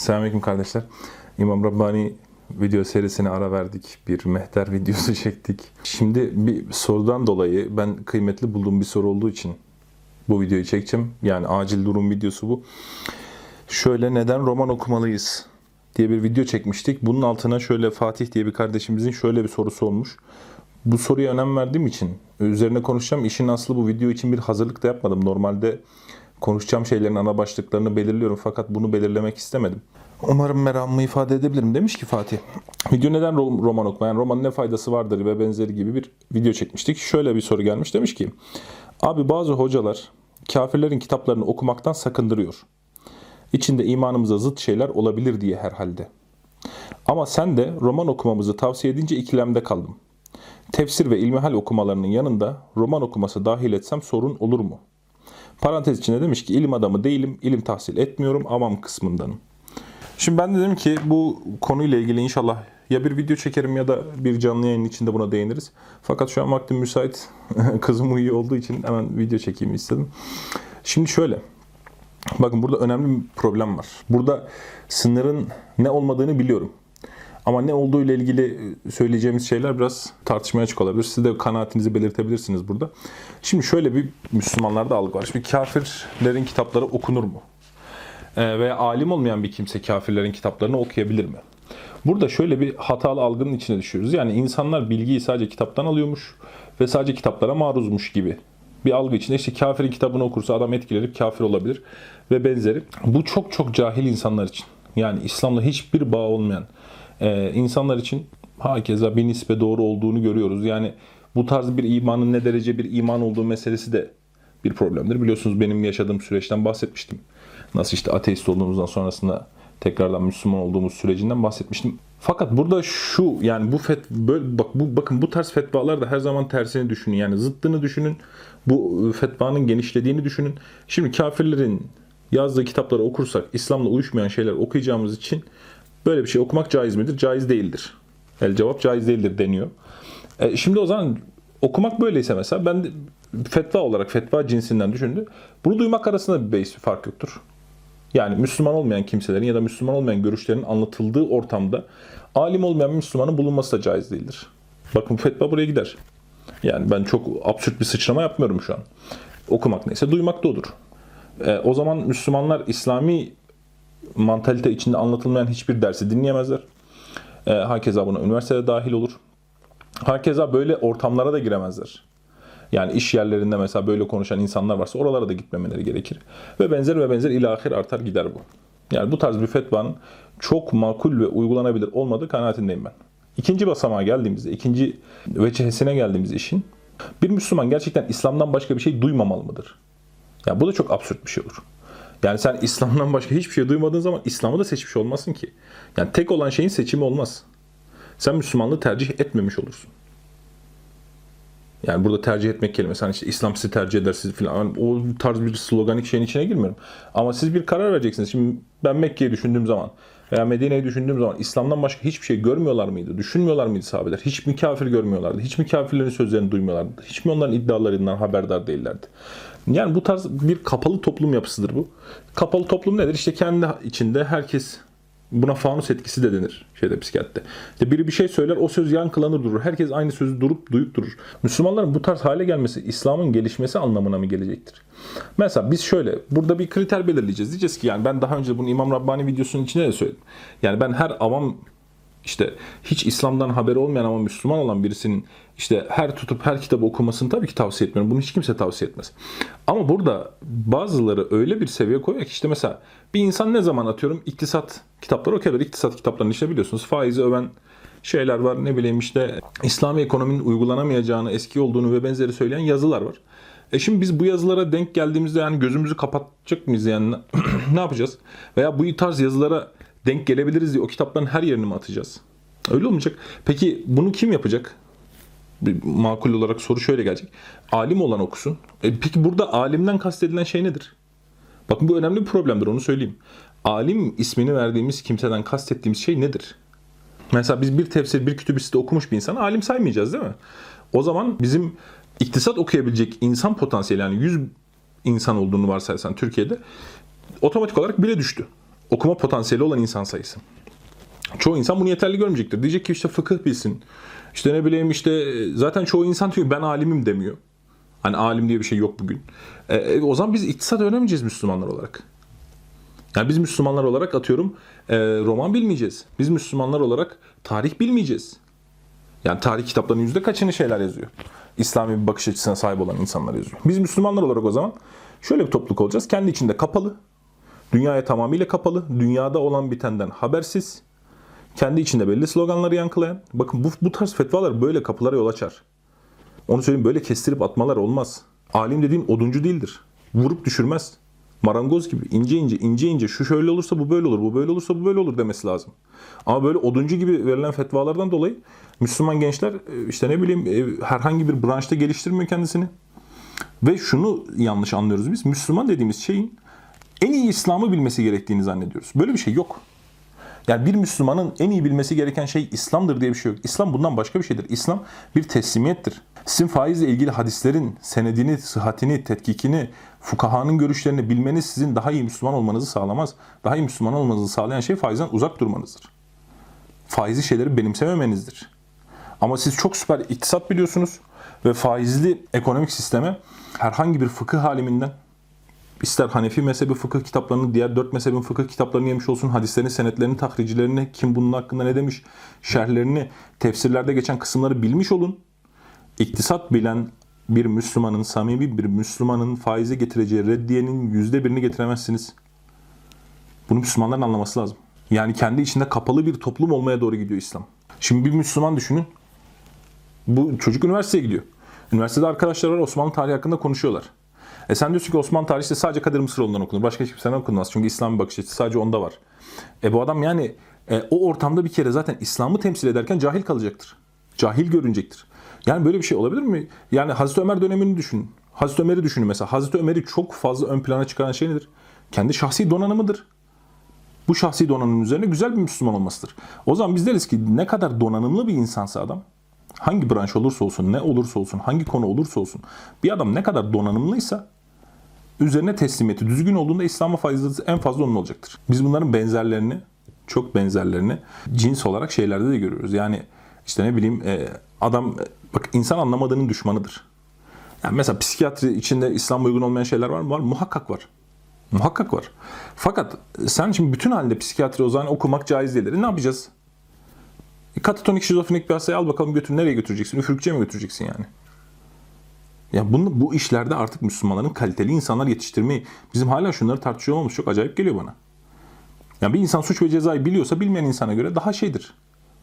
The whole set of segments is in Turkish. Selamünaleyküm kardeşler. İmam Rabbani video serisine ara verdik. Bir mehter videosu çektik. Şimdi bir sorudan dolayı ben kıymetli bulduğum bir soru olduğu için bu videoyu çekeceğim. Yani acil durum videosu bu. Şöyle neden roman okumalıyız diye bir video çekmiştik. Bunun altına şöyle Fatih diye bir kardeşimizin şöyle bir sorusu olmuş. Bu soruya önem verdiğim için üzerine konuşacağım. İşin aslı bu video için bir hazırlık da yapmadım. Normalde konuşacağım şeylerin ana başlıklarını belirliyorum fakat bunu belirlemek istemedim. Umarım meramımı ifade edebilirim demiş ki Fatih. Video neden roman okuma? Yani romanın ne faydası vardır ve benzeri gibi bir video çekmiştik. Şöyle bir soru gelmiş, demiş ki abi bazı hocalar kafirlerin kitaplarını okumaktan sakındırıyor. İçinde imanımıza zıt şeyler olabilir diye herhalde. Ama sen de roman okumamızı tavsiye edince ikilemde kaldım. Tefsir ve ilmihal okumalarının yanında roman okuması dahil etsem sorun olur mu? Parantez içinde demiş ki ilim adamı değilim, ilim tahsil etmiyorum, avam kısmındanım. Şimdi ben dedim ki bu konuyla ilgili inşallah ya bir video çekerim ya da bir canlı yayının içinde buna değiniriz. Fakat şu an vaktim müsait, kızım uyuyor olduğu için hemen video çekeyim istedim. Şimdi şöyle, bakın burada önemli bir problem var. Burada sınırın ne olmadığını biliyorum. Ama ne olduğuyla ilgili söyleyeceğimiz şeyler biraz tartışmaya açık olabilir. Siz de kanaatinizi belirtebilirsiniz burada. Şimdi şöyle bir Müslümanlarda algı var. Şimdi kafirlerin kitapları okunur mu? Veya alim olmayan bir kimse kafirlerin kitaplarını okuyabilir mi? Burada şöyle bir hatalı algının içine düşüyoruz. Yani insanlar bilgiyi sadece kitaptan alıyormuş ve sadece kitaplara maruzmuş gibi bir algı içinde. İşte kafirin kitabını okursa adam etkilenip kafir olabilir ve benzeri. Bu çok çok cahil insanlar için. Yani İslam'la hiçbir bağı olmayan insanlar için hakeza bir nispe doğru olduğunu görüyoruz. Yani bu tarz bir imanın ne derece bir iman olduğu meselesi de bir problemdir. Biliyorsunuz benim yaşadığım süreçten bahsetmiştim. Nasıl işte ateist olduğumuzdan sonrasında tekrardan Müslüman olduğumuz sürecinden bahsetmiştim. Fakat burada şu, yani bu bakın bu tarz fetvalar da her zaman tersini düşünün. Yani zıttını düşünün. Bu fetvanın genişlediğini düşünün. Şimdi kafirlerin yazdığı kitapları okursak İslam'la uyuşmayan şeyler okuyacağımız için böyle bir şey okumak caiz midir? Caiz değildir. El cevap caiz değildir deniyor. Şimdi o zaman okumak böyleyse mesela ben fetva olarak fetva cinsinden düşündüm. Bunu duymak arasında bir fark yoktur. Yani Müslüman olmayan kimselerin ya da Müslüman olmayan görüşlerin anlatıldığı ortamda alim olmayan Müslümanın bulunması da caiz değildir. Bakın fetva buraya gider. Yani ben çok absürt bir sıçrama yapmıyorum şu an. Okumak neyse duymak da odur. O zaman Müslümanlar İslami mantalite içinde anlatılmayan hiçbir dersi dinleyemezler. Hakeza buna üniversitede dahil olur. Hakeza böyle ortamlara da giremezler. Yani iş yerlerinde mesela böyle konuşan insanlar varsa oralara da gitmemeleri gerekir. Ve benzer ilahir artar gider bu. Yani bu tarz bir fetvanın çok makul ve uygulanabilir olmadığı kanaatindeyim ben. İkinci basamağa geldiğimizde, ikinci veçhesine geldiğimiz işin, bir Müslüman gerçekten İslam'dan başka bir şey duymamalı mıdır? Yani bu da çok absürt bir şey olur. Yani sen İslam'dan başka hiçbir şey duymadığın zaman İslam'ı da seçmiş olmasın ki. Yani tek olan şeyin seçimi olmaz. Sen Müslümanlığı tercih etmemiş olursun. Yani burada tercih etmek kelimesi, hani işte İslam sizi tercih eder sizi falan. Yani o tarz bir sloganik şeyin içine girmiyorum. Ama siz bir karar vereceksiniz. Şimdi ben Mekke'yi düşündüğüm zaman veya Medine'yi düşündüğüm zaman İslam'dan başka hiçbir şey görmüyorlar mıydı? Düşünmüyorlar mıydı sahabeler? Hiç mi kafir görmüyorlardı? Hiç mi kafirlerin sözlerini duymuyorlardı? Hiç mi onların iddialarından haberdar değillerdi? Yani bu tarz bir kapalı toplum yapısıdır bu. Kapalı toplum nedir? İşte kendi içinde herkes, buna fanus etkisi de denir psikiyatride. İşte biri bir şey söyler, o söz yankılanır durur. Herkes aynı sözü duyup durur. Müslümanların bu tarz hale gelmesi İslam'ın gelişmesi anlamına mı gelecektir? Mesela biz şöyle, burada bir kriter belirleyeceğiz. Diyeceğiz ki yani ben daha önce bunu İmam Rabbani videosunun içinde de söyledim. Yani ben her avam işte hiç İslam'dan haberi olmayan ama Müslüman olan birisinin işte her tutup her kitabı okumasını tabii ki tavsiye etmiyorum. Bunu hiç kimse tavsiye etmez. Ama burada bazıları öyle bir seviye koyuyor ki işte mesela bir insan ne zaman atıyorum iktisat kitapları okuyabilir. İktisat kitaplarını işte biliyorsunuz faizi öven şeyler var. Ne bileyim işte İslami ekonominin uygulanamayacağını, eski olduğunu ve benzeri söyleyen yazılar var. Şimdi biz bu yazılara denk geldiğimizde yani gözümüzü kapatacak mıyız yani ne yapacağız? Veya bu tarz yazılara denk gelebiliriz diye o kitapların her yerini mi atacağız? Öyle olmayacak. Peki bunu kim yapacak? Makul olarak soru şöyle gelecek. Alim olan okusun. Peki burada alimden kastedilen şey nedir? Bakın bu önemli bir problemdir, onu söyleyeyim. Alim ismini verdiğimiz kimseden kastettiğimiz şey nedir? Mesela biz bir tefsir, bir kütübüsü de okumuş bir insanı alim saymayacağız değil mi? O zaman bizim iktisat okuyabilecek insan potansiyeli yani 100 insan olduğunu varsayarsan Türkiye'de otomatik olarak 1'e düştü. okuma potansiyeli olan insan sayısı. Çoğu insan bunu yeterli görmeyecektir. Diyecek ki işte fıkıh bilsin. İşte ne bileyim işte zaten çoğu insan diyor ben alimim demiyor. Hani alim diye bir şey yok bugün. O zaman biz iktisat öğrenemeyeceğiz Müslümanlar olarak. Yani biz Müslümanlar olarak atıyorum roman bilmeyeceğiz. Biz Müslümanlar olarak tarih bilmeyeceğiz. Yani tarih kitaplarının %kaçını şeyler yazıyor. İslami bir bakış açısına sahip olan insanlar yazıyor. Biz Müslümanlar olarak o zaman şöyle bir topluluk olacağız. Kendi içinde kapalı. Dünyaya tamamıyla kapalı. Dünyada olan bitenden habersiz. Kendi içinde belli sloganları yankılayan. Bakın bu tarz fetvalar böyle kapılara yol açar. Onu söyleyeyim, böyle kestirip atmalar olmaz. Alim dediğin oduncu değildir. Vurup düşürmez. Marangoz gibi ince ince şu şöyle olursa bu böyle olur, bu böyle olursa bu böyle olur demesi lazım. Ama böyle oduncu gibi verilen fetvalardan dolayı Müslüman gençler işte ne bileyim herhangi bir branşta geliştirmiyor kendisini. Ve şunu yanlış anlıyoruz biz. Müslüman dediğimiz şeyin en iyi İslam'ı bilmesi gerektiğini zannediyoruz. Böyle bir şey yok. Yani bir Müslümanın en iyi bilmesi gereken şey İslam'dır diye bir şey yok. İslam bundan başka bir şeydir. İslam bir teslimiyettir. Sizin faizle ilgili hadislerin senedini, sıhhatini, tetkikini, fukahanın görüşlerini bilmeniz sizin daha iyi Müslüman olmanızı sağlamaz. Daha iyi Müslüman olmanızı sağlayan şey faizden uzak durmanızdır. Faizli şeyleri benimsememenizdir. Ama siz çok süper iktisat biliyorsunuz ve faizli ekonomik sisteme herhangi bir fıkıh aliminden, İster Hanefi mezhebi fıkıh kitaplarını, diğer 4 mezhebin fıkıh kitaplarını yemiş olsun, hadislerin senetlerini, tahricilerini, kim bunun hakkında ne demiş, şerhlerini, tefsirlerde geçen kısımları bilmiş olun. İktisat bilen bir Müslümanın, samimi bir Müslümanın faize getireceği reddiyenin %1'ini getiremezsiniz. Bunu Müslümanların anlaması lazım. Yani kendi içinde kapalı bir toplum olmaya doğru gidiyor İslam. Şimdi bir Müslüman düşünün. Bu çocuk üniversiteye gidiyor. Üniversitede arkadaşlar var, Osmanlı tarihi hakkında konuşuyorlar. Sen diyorsun ki Osmanlı tarihi işte sadece Kadir Mısıroğlu'ndan okunur. Başka hiçbir sene okunmaz. Çünkü İslam bakış açısı sadece onda var. Bu adam yani o ortamda bir kere zaten İslam'ı temsil ederken cahil kalacaktır. Cahil görünecektir. Yani böyle bir şey olabilir mi? Yani Hazreti Ömer dönemini düşünün. Hazreti Ömer'i düşünün mesela. Hazreti Ömer'i çok fazla ön plana çıkaran şey nedir? Kendi şahsi donanımıdır. Bu şahsi donanımın üzerine güzel bir Müslüman olmasıdır. O zaman biz deriz ki ne kadar donanımlı bir insansa adam, hangi branş olursa olsun, ne olursa olsun, hangi konu olursa olsun, bir adam ne kadar donanımlıysa üzerine teslimiyeti düzgün olduğunda İslam'a faydası en fazla onun olacaktır. Biz bunların benzerlerini, çok benzerlerini cins olarak şeylerde de görüyoruz. Yani işte ne bileyim adam, bak insan anlamadığının düşmanıdır. Yani mesela psikiyatri içinde İslam'a uygun olmayan şeyler var mı? Var. Muhakkak var. Muhakkak var. Fakat sen şimdi bütün halde psikiyatri o zaman okumak caiz değil. Ne yapacağız? Katatonik şizofrenik bir hastayı al bakalım götür. Nereye götüreceksin? Üfürükçüye mi götüreceksin yani? Ya bu işlerde artık Müslümanların kaliteli insanlar yetiştirmeyi, bizim hala şunları tartışıyor olmamız çok acayip geliyor bana. Yani bir insan suç ve cezayı biliyorsa bilmeyen insana göre daha şeydir,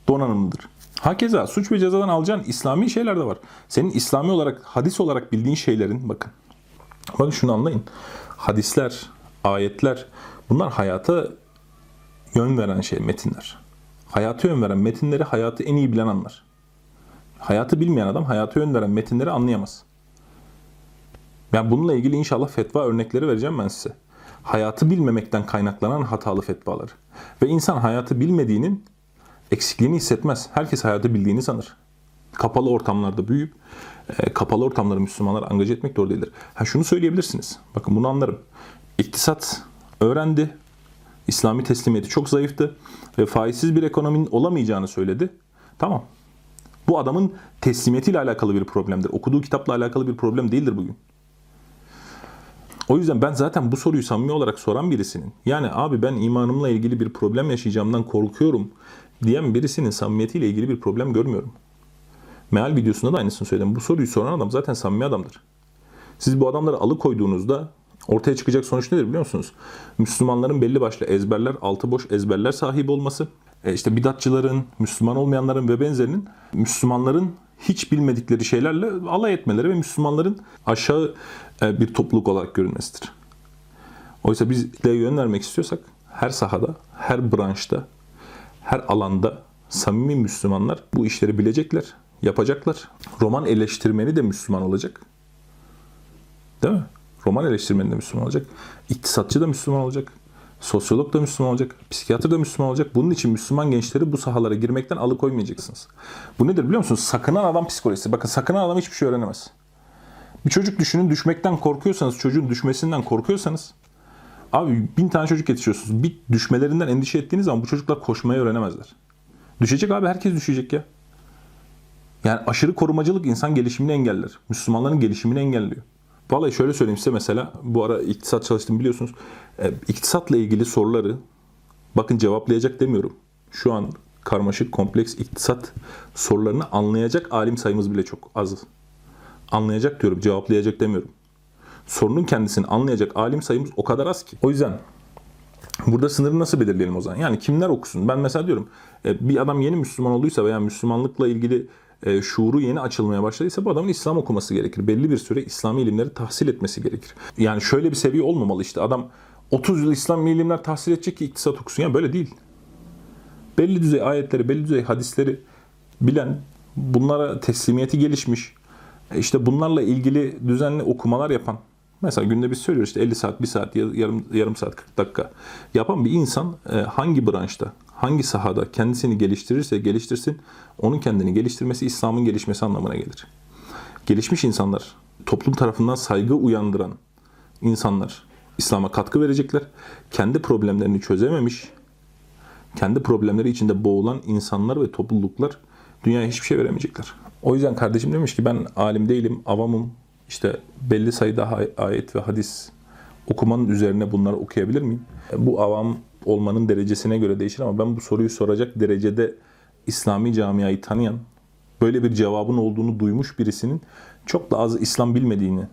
donanımlıdır. Hakeza suç ve cezadan alacağın İslami şeyler de var. Senin İslami olarak, hadis olarak bildiğin şeylerin, bakın şunu anlayın. Hadisler, ayetler, bunlar hayata yön veren şey, metinler. Hayata yön veren metinleri hayatı en iyi bilen anlar. Hayatı bilmeyen adam hayata yön veren metinleri anlayamaz. Yani bununla ilgili inşallah fetva örnekleri vereceğim ben size. Hayatı bilmemekten kaynaklanan hatalı fetvaları. Ve insan hayatı bilmediğinin eksikliğini hissetmez. Herkes hayatı bildiğini sanır. Kapalı ortamlarda büyüyüp, kapalı ortamları Müslümanlar angaje etmek doğru değildir. Şunu söyleyebilirsiniz. Bakın bunu anlarım. İktisat öğrendi. İslami teslimiyeti çok zayıftı ve faizsiz bir ekonominin olamayacağını söyledi. Tamam. Bu adamın teslimiyetiyle alakalı bir problemdir. Okuduğu kitapla alakalı bir problem değildir bugün. O yüzden ben zaten bu soruyu samimi olarak soran birisinin, yani abi ben imanımla ilgili bir problem yaşayacağımdan korkuyorum diyen birisinin samimiyetiyle ilgili bir problem görmüyorum. Meal videosunda da aynısını söyledim. Bu soruyu soran adam zaten samimi adamdır. Siz bu adamları alıkoyduğunuzda ortaya çıkacak sonuç nedir biliyor musunuz? Müslümanların belli başlı ezberler, altı boş ezberler sahibi olması, işte bidatçıların, Müslüman olmayanların ve benzerinin Müslümanların hiç bilmedikleri şeylerle alay etmeleri ve Müslümanların aşağı bir topluluk olarak görünmesidir. Oysa biz yön vermek istiyorsak her sahada, her branşta, her alanda samimi Müslümanlar bu işleri bilecekler, yapacaklar. Roman eleştirmeni de Müslüman olacak. Değil mi? Roman eleştirmeni de Müslüman olacak. İktisatçı da Müslüman olacak. Sosyolog da Müslüman olacak. Psikiyatr da Müslüman olacak. Bunun için Müslüman gençleri bu sahalara girmekten alıkoymayacaksınız. Bu nedir biliyor musunuz? Sakınan adam psikolojisi. Bakın sakınan adam hiçbir şey öğrenemez. Bir çocuk düşünün, düşmekten korkuyorsanız, çocuğun düşmesinden korkuyorsanız Abi 1000 tane çocuk yetişiyorsunuz. Bir düşmelerinden endişe ettiğiniz zaman bu çocuklar koşmayı öğrenemezler. Düşecek abi, herkes düşecek ya. Yani aşırı korumacılık insan gelişimini engeller. Müslümanların gelişimini engelliyor. Vallahi şöyle söyleyeyim size, mesela bu ara iktisat çalıştım biliyorsunuz. İktisatla ilgili soruları bakın cevaplayacak demiyorum. Şu an karmaşık, kompleks iktisat sorularını anlayacak alim sayımız bile çok az. Anlayacak diyorum, cevaplayacak demiyorum. Sorunun kendisini anlayacak alim sayımız o kadar az ki. O yüzden burada sınırı nasıl belirleyelim o zaman? Yani kimler okusun? Ben mesela diyorum, bir adam yeni Müslüman olduysa veya Müslümanlıkla ilgili şuuru yeni açılmaya başladıysa bu adamın İslam okuması gerekir. Belli bir süre İslami ilimleri tahsil etmesi gerekir. Yani şöyle bir seviye olmamalı işte. Adam 30 yıl İslam ilimler tahsil edecek ki iktisat okusun. Yani böyle değil. Belli düzey ayetleri, belli düzey hadisleri bilen, bunlara teslimiyeti gelişmiş, işte bunlarla ilgili düzenli okumalar yapan, mesela günde biz söylüyoruz işte 50 saat, 1 saat, yarım saat, 40 dakika yapan bir insan hangi branşta, hangi sahada kendisini geliştirirse geliştirsin, onun kendini geliştirmesi İslam'ın gelişmesi anlamına gelir. Gelişmiş insanlar, toplum tarafından saygı uyandıran insanlar İslam'a katkı verecekler. Kendi problemlerini çözememiş, kendi problemleri içinde boğulan insanlar ve topluluklar dünyaya hiçbir şey veremeyecekler. O yüzden kardeşim demiş ki ben alim değilim, avamım. İşte belli sayıda ayet ve hadis okumanın üzerine bunları okuyabilir miyim? Bu avam olmanın derecesine göre değişir ama ben bu soruyu soracak derecede İslami camiayı tanıyan, böyle bir cevabın olduğunu duymuş birisinin çok da az İslam bilmediğini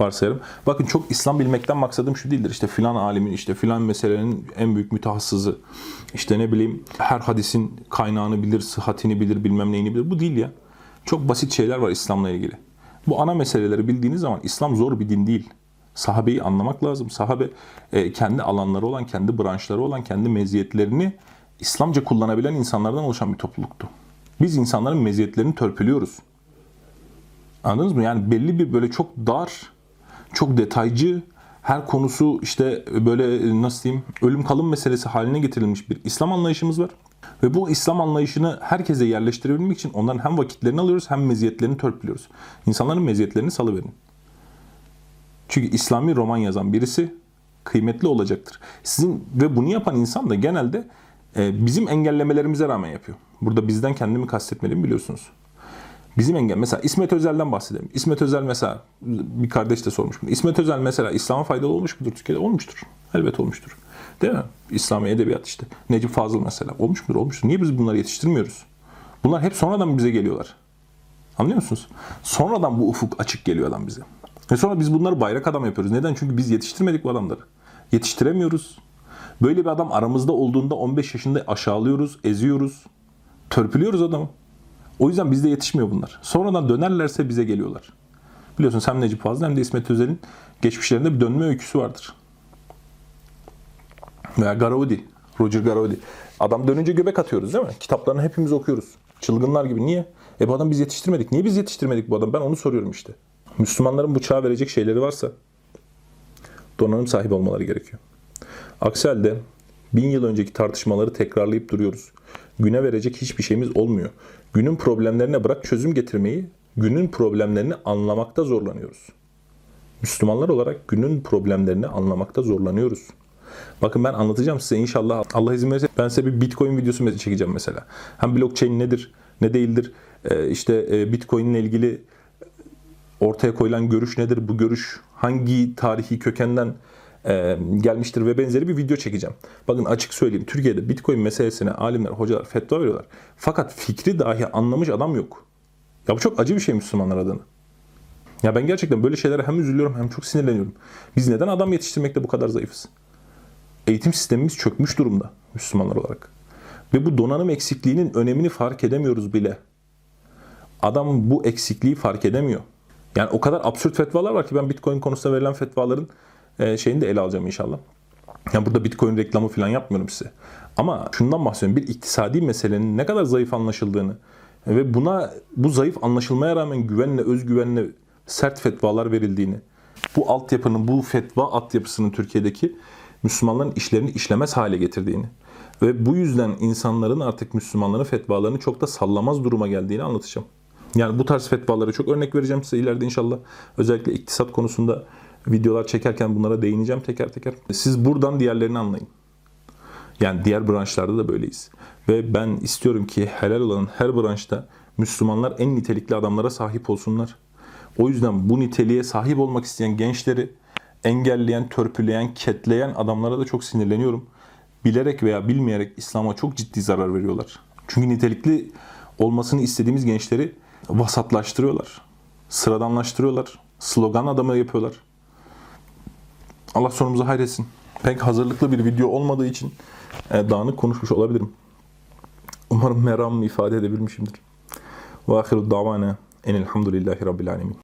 varsayarım. Bakın çok İslam bilmekten maksadım şu değildir. İşte filan alimin, işte filan meselenin en büyük mütehassızı, işte ne bileyim her hadisin kaynağını bilir, sıhhatini bilir, bilmem neyini bilir. Bu değil ya. Çok basit şeyler var İslam'la ilgili. Bu ana meseleleri bildiğiniz zaman İslam zor bir din değil. Sahabeyi anlamak lazım. Sahabe kendi alanları olan, kendi branşları olan, kendi meziyetlerini İslamca kullanabilen insanlardan oluşan bir topluluktu. Biz insanların meziyetlerini törpülüyoruz. Anladınız mı? Yani belli bir böyle çok dar, çok detaycı, her konusu işte böyle nasıl diyeyim, ölüm kalım meselesi haline getirilmiş bir İslam anlayışımız var. Ve bu İslam anlayışını herkese yerleştirebilmek için onların hem vakitlerini alıyoruz hem meziyetlerini törpülüyoruz. İnsanların meziyetlerini salıverin. Çünkü İslami roman yazan birisi kıymetli olacaktır. Sizin ve bunu yapan insan da genelde bizim engellemelerimize rağmen yapıyor. Burada bizden kendimi kastetmeliyim biliyorsunuz. Bizim engel, mesela İsmet Özel'den bahsedelim. İsmet Özel mesela, bir kardeş de sormuş bunu. İsmet Özel mesela İslam'a faydalı olmuş mudur Türkiye'de? Olmuştur. Elbet olmuştur. Değil mi? İslami edebiyat işte. Necip Fazıl mesela. Olmuş mudur? Olmuştur. Niye biz bunları yetiştirmiyoruz? Bunlar hep sonradan bize geliyorlar. Anlıyor musunuz? Sonradan bu ufuk açık geliyor adam bize. Ve sonra biz bunları bayrak adam yapıyoruz. Neden? Çünkü biz yetiştirmedik bu adamları. Yetiştiremiyoruz. Böyle bir adam aramızda olduğunda 15 yaşında aşağılıyoruz, eziyoruz, törpülüyoruz adamı. O yüzden bizde yetişmiyor bunlar. Sonradan dönerlerse bize geliyorlar. Biliyorsunuz hem Necip Fazıl hem de İsmet Özel'in geçmişlerinde bir dönme öyküsü vardır. Veya Garavdi, Roger Garavdi. Adam dönünce göbek atıyoruz değil mi? Kitaplarını hepimiz okuyoruz. Çılgınlar gibi. Niye? Bu adam biz yetiştirmedik. Niye biz yetiştirmedik bu adam? Ben onu soruyorum işte. Müslümanların bu çağa verecek şeyleri varsa donanım sahibi olmaları gerekiyor. Aksi halde 1000 yıl önceki tartışmaları tekrarlayıp duruyoruz. Güne verecek hiçbir şeyimiz olmuyor. Günün problemlerine bırak çözüm getirmeyi, günün problemlerini anlamakta zorlanıyoruz. Müslümanlar olarak günün problemlerini anlamakta zorlanıyoruz. Bakın ben anlatacağım size inşallah. Allah izin verirse ben size bir Bitcoin videosu çekeceğim mesela. Hem blockchain nedir, ne değildir, işte Bitcoin ile ilgili ortaya koyulan görüş nedir, bu görüş hangi tarihi kökenden gelmiştir ve benzeri bir video çekeceğim. Bakın açık söyleyeyim, Türkiye'de Bitcoin meselesine alimler, hocalar fetva veriyorlar. Fakat fikri dahi anlamış adam yok. Ya bu çok acı bir şey Müslümanlar adına. Ya ben gerçekten böyle şeylere hem üzülüyorum hem çok sinirleniyorum. Biz neden adam yetiştirmekte bu kadar zayıfız? Eğitim sistemimiz çökmüş durumda Müslümanlar olarak. Ve bu donanım eksikliğinin önemini fark edemiyoruz bile. Adam bu eksikliği fark edemiyor. Yani o kadar absürt fetvalar var ki ben Bitcoin konusunda verilen fetvaların şeyini de ele alacağım inşallah. Yani burada Bitcoin reklamı falan yapmıyorum size. Ama şundan bahsediyorum. Bir iktisadi meselenin ne kadar zayıf anlaşıldığını ve buna bu zayıf anlaşılmaya rağmen güvenle, özgüvenle sert fetvalar verildiğini, bu altyapının, bu fetva altyapısının Türkiye'deki Müslümanların işlerini işlemez hale getirdiğini ve bu yüzden insanların artık Müslümanların fetvalarını çok da sallamaz duruma geldiğini anlatacağım. Yani bu tarz fetvalara çok örnek vereceğim size ileride inşallah. Özellikle iktisat konusunda videolar çekerken bunlara değineceğim teker teker. Siz buradan diğerlerini anlayın. Yani diğer branşlarda da böyleyiz. Ve ben istiyorum ki helal olan her branşta Müslümanlar en nitelikli adamlara sahip olsunlar. O yüzden bu niteliğe sahip olmak isteyen gençleri engelleyen, törpüleyen, ketleyen adamlara da çok sinirleniyorum. Bilerek veya bilmeyerek İslam'a çok ciddi zarar veriyorlar. Çünkü nitelikli olmasını istediğimiz gençleri vasatlaştırıyorlar. Sıradanlaştırıyorlar. Slogan adamı yapıyorlar. Allah sonumuzu hayretsin. Pek hazırlıklı bir video olmadığı için dağınık konuşmuş olabilirim. Umarım meramımı ifade edebilmişimdir. Ve ahiru davana enelhamdülillahi rabbil alemin.